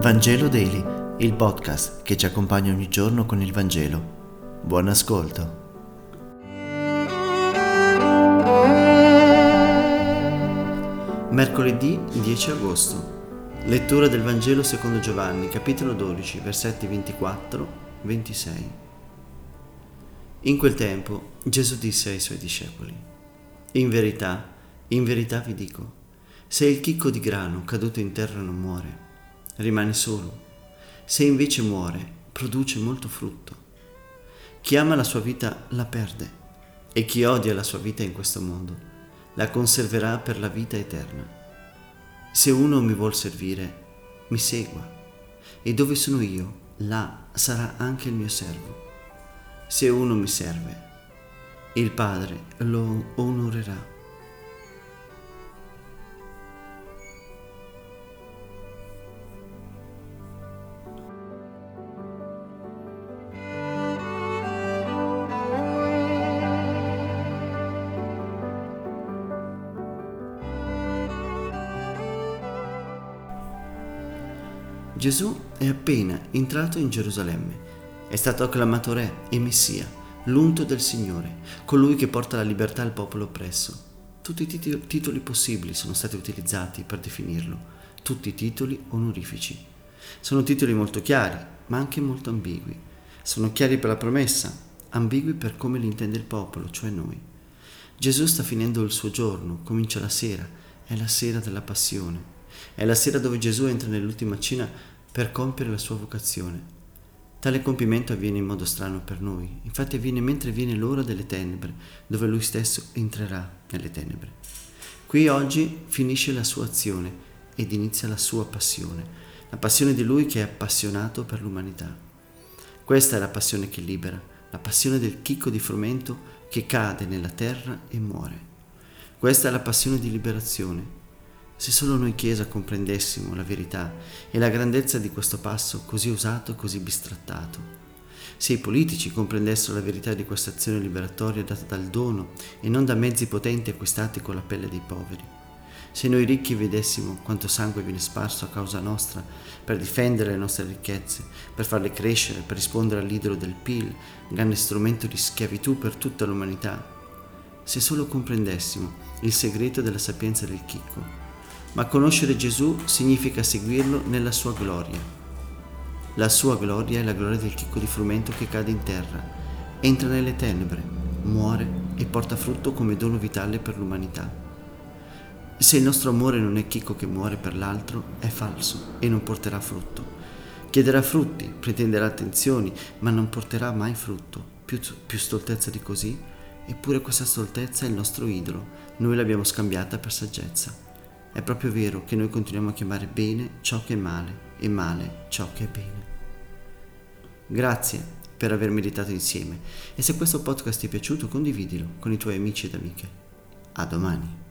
Vangelo Daily, il podcast che ci accompagna ogni giorno con il Vangelo. Buon ascolto. Mercoledì 10 agosto. Lettura del Vangelo secondo Giovanni, capitolo 12, versetti 24-26. In quel tempo Gesù disse ai suoi discepoli: in verità vi dico, se il chicco di grano caduto in terra non muore, rimane solo. Se invece muore, produce molto frutto. Chi ama la sua vita la perde, e chi odia la sua vita in questo mondo la conserverà per la vita eterna. Se uno mi vuol servire, mi segua, e dove sono io, là sarà anche il mio servo. Se uno mi serve, il Padre lo onorerà. Gesù è appena entrato in Gerusalemme, è stato acclamato re e messia, l'unto del Signore, colui che porta la libertà al popolo oppresso. Tutti i titoli possibili sono stati utilizzati per definirlo, tutti i titoli onorifici. Sono titoli molto chiari, ma anche molto ambigui. Sono chiari per la promessa, ambigui per come li intende il popolo, cioè noi. Gesù sta finendo il suo giorno, comincia la sera, è la sera della passione. È la sera dove Gesù entra nell'ultima cena per compiere la sua vocazione. Tale compimento avviene in modo strano per noi, infatti avviene mentre viene l'ora delle tenebre, dove lui stesso entrerà nelle tenebre. Qui oggi finisce la sua azione ed inizia la sua passione, la passione di lui che è appassionato per l'umanità. Questa è la passione che libera, la passione del chicco di frumento che cade nella terra e muore. Questa è la passione di liberazione. Se solo noi Chiesa comprendessimo la verità e la grandezza di questo passo così usato e così bistrattato, se i politici comprendessero la verità di questa azione liberatoria data dal dono e non da mezzi potenti acquistati con la pelle dei poveri, se noi ricchi vedessimo quanto sangue viene sparso a causa nostra per difendere le nostre ricchezze, per farle crescere, per rispondere all'idolo del PIL, grande strumento di schiavitù per tutta l'umanità, se solo comprendessimo il segreto della sapienza del chicco. Ma conoscere Gesù significa seguirlo nella sua gloria. La sua gloria è la gloria del chicco di frumento che cade in terra, entra nelle tenebre, muore e porta frutto come dono vitale per l'umanità. Se il nostro amore non è chicco che muore per l'altro, è falso e non porterà frutto. Chiederà frutti, pretenderà attenzioni, ma non porterà mai frutto. Più stoltezza di così, eppure questa stoltezza è il nostro idolo, noi l'abbiamo scambiata per saggezza. È proprio vero che noi continuiamo a chiamare bene ciò che è male e male ciò che è bene. Grazie per aver meditato insieme e se questo podcast ti è piaciuto condividilo con i tuoi amici ed amiche. A domani.